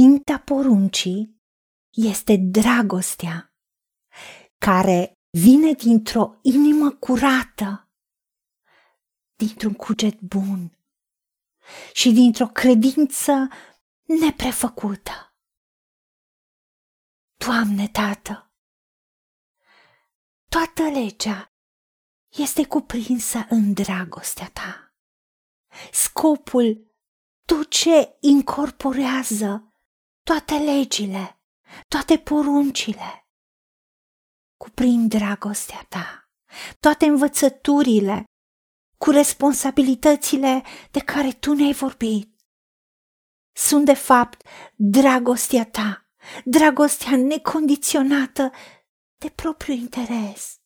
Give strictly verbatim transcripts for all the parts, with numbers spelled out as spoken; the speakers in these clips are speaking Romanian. ținta poruncii este dragostea, care vine dintr-o inimă curată, dintr-un cuget bun și dintr-o credință neprefăcută. Doamne, Tată, toată legea este cuprinsă în dragostea Ta. Scopul, tot ce incorporează toate legile, toate poruncile, cuprind dragostea Ta, toate învățăturile cu responsabilitățile de care Tu ne-ai vorbit. Sunt, de fapt, dragostea Ta, dragostea necondiționată de propriu interes,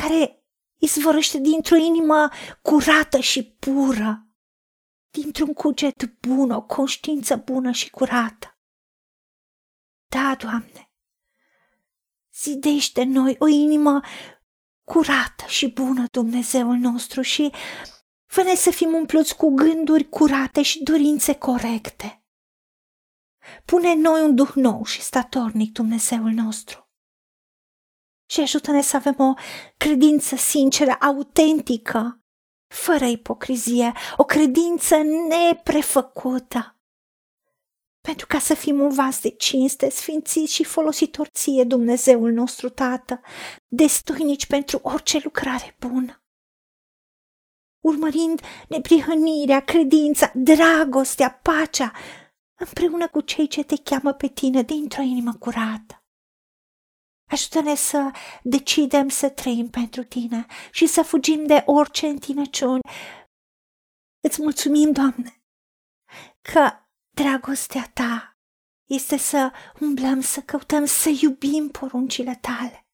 care izvorăște dintr-o inimă curată și pură, dintr-un cuget bun, o conștiință bună și curată. Da, Doamne, zidește noi o inimă curată și bună, Dumnezeul nostru, și fă-ne să fim umpluți cu gânduri curate și dorințe corecte. Pune în noi un duh nou și statornic, Dumnezeul nostru, și ajută-ne să avem o credință sinceră, autentică, fără ipocrizie, o credință neprefăcută, pentru ca să fim un vas de cinste, sfințit și folositor Ție, Dumnezeul nostru, Tată, destoinici pentru orice lucrare bună, urmărind neprihănirea, credința, dragostea, pacea, împreună cu cei ce Te cheamă pe Tine dintr-o inimă curată. Ajută-ne să decidem să trăim pentru Tine și să fugim de orice întinăciuni. Îți mulțumim, Doamne, că dragostea Ta este să umblăm, să căutăm, să iubim poruncile Tale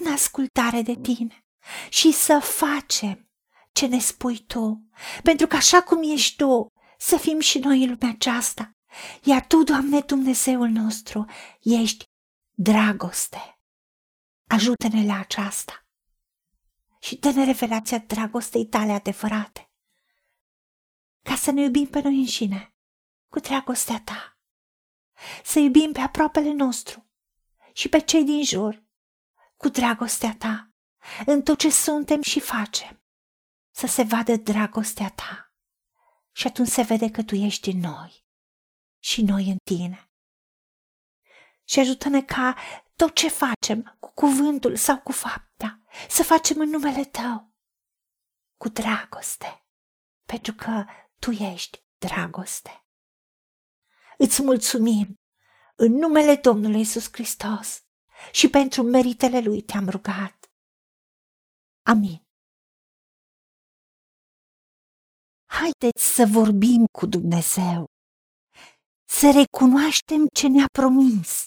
în ascultare de Tine și să facem ce ne spui Tu, pentru că așa cum ești Tu, să fim și noi în lumea aceasta. Iar Tu, Doamne, Dumnezeul nostru, ești dragoste. Ajută-ne la aceasta și dă-ne revelația dragostei Tale adevărate, ca să ne iubim pe noi înșine cu dragostea Ta, să iubim pe aproapele nostru și pe cei din jur cu dragostea Ta, în tot ce suntem și facem, să se vadă dragostea Ta și atunci se vede că Tu ești în noi și noi în Tine. Și ajută-ne ca tot ce facem, cu cuvântul sau cu fapta, să facem în numele Tău, cu dragoste, pentru că Tu ești dragoste. Îți mulțumim în numele Domnului Isus Hristos și pentru meritele Lui Te-am rugat. Amin. Haideți să vorbim cu Dumnezeu, să recunoaștem ce ne-a promis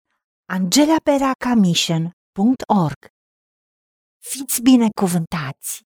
angela beraca mission punct org. Fiți binecuvântați!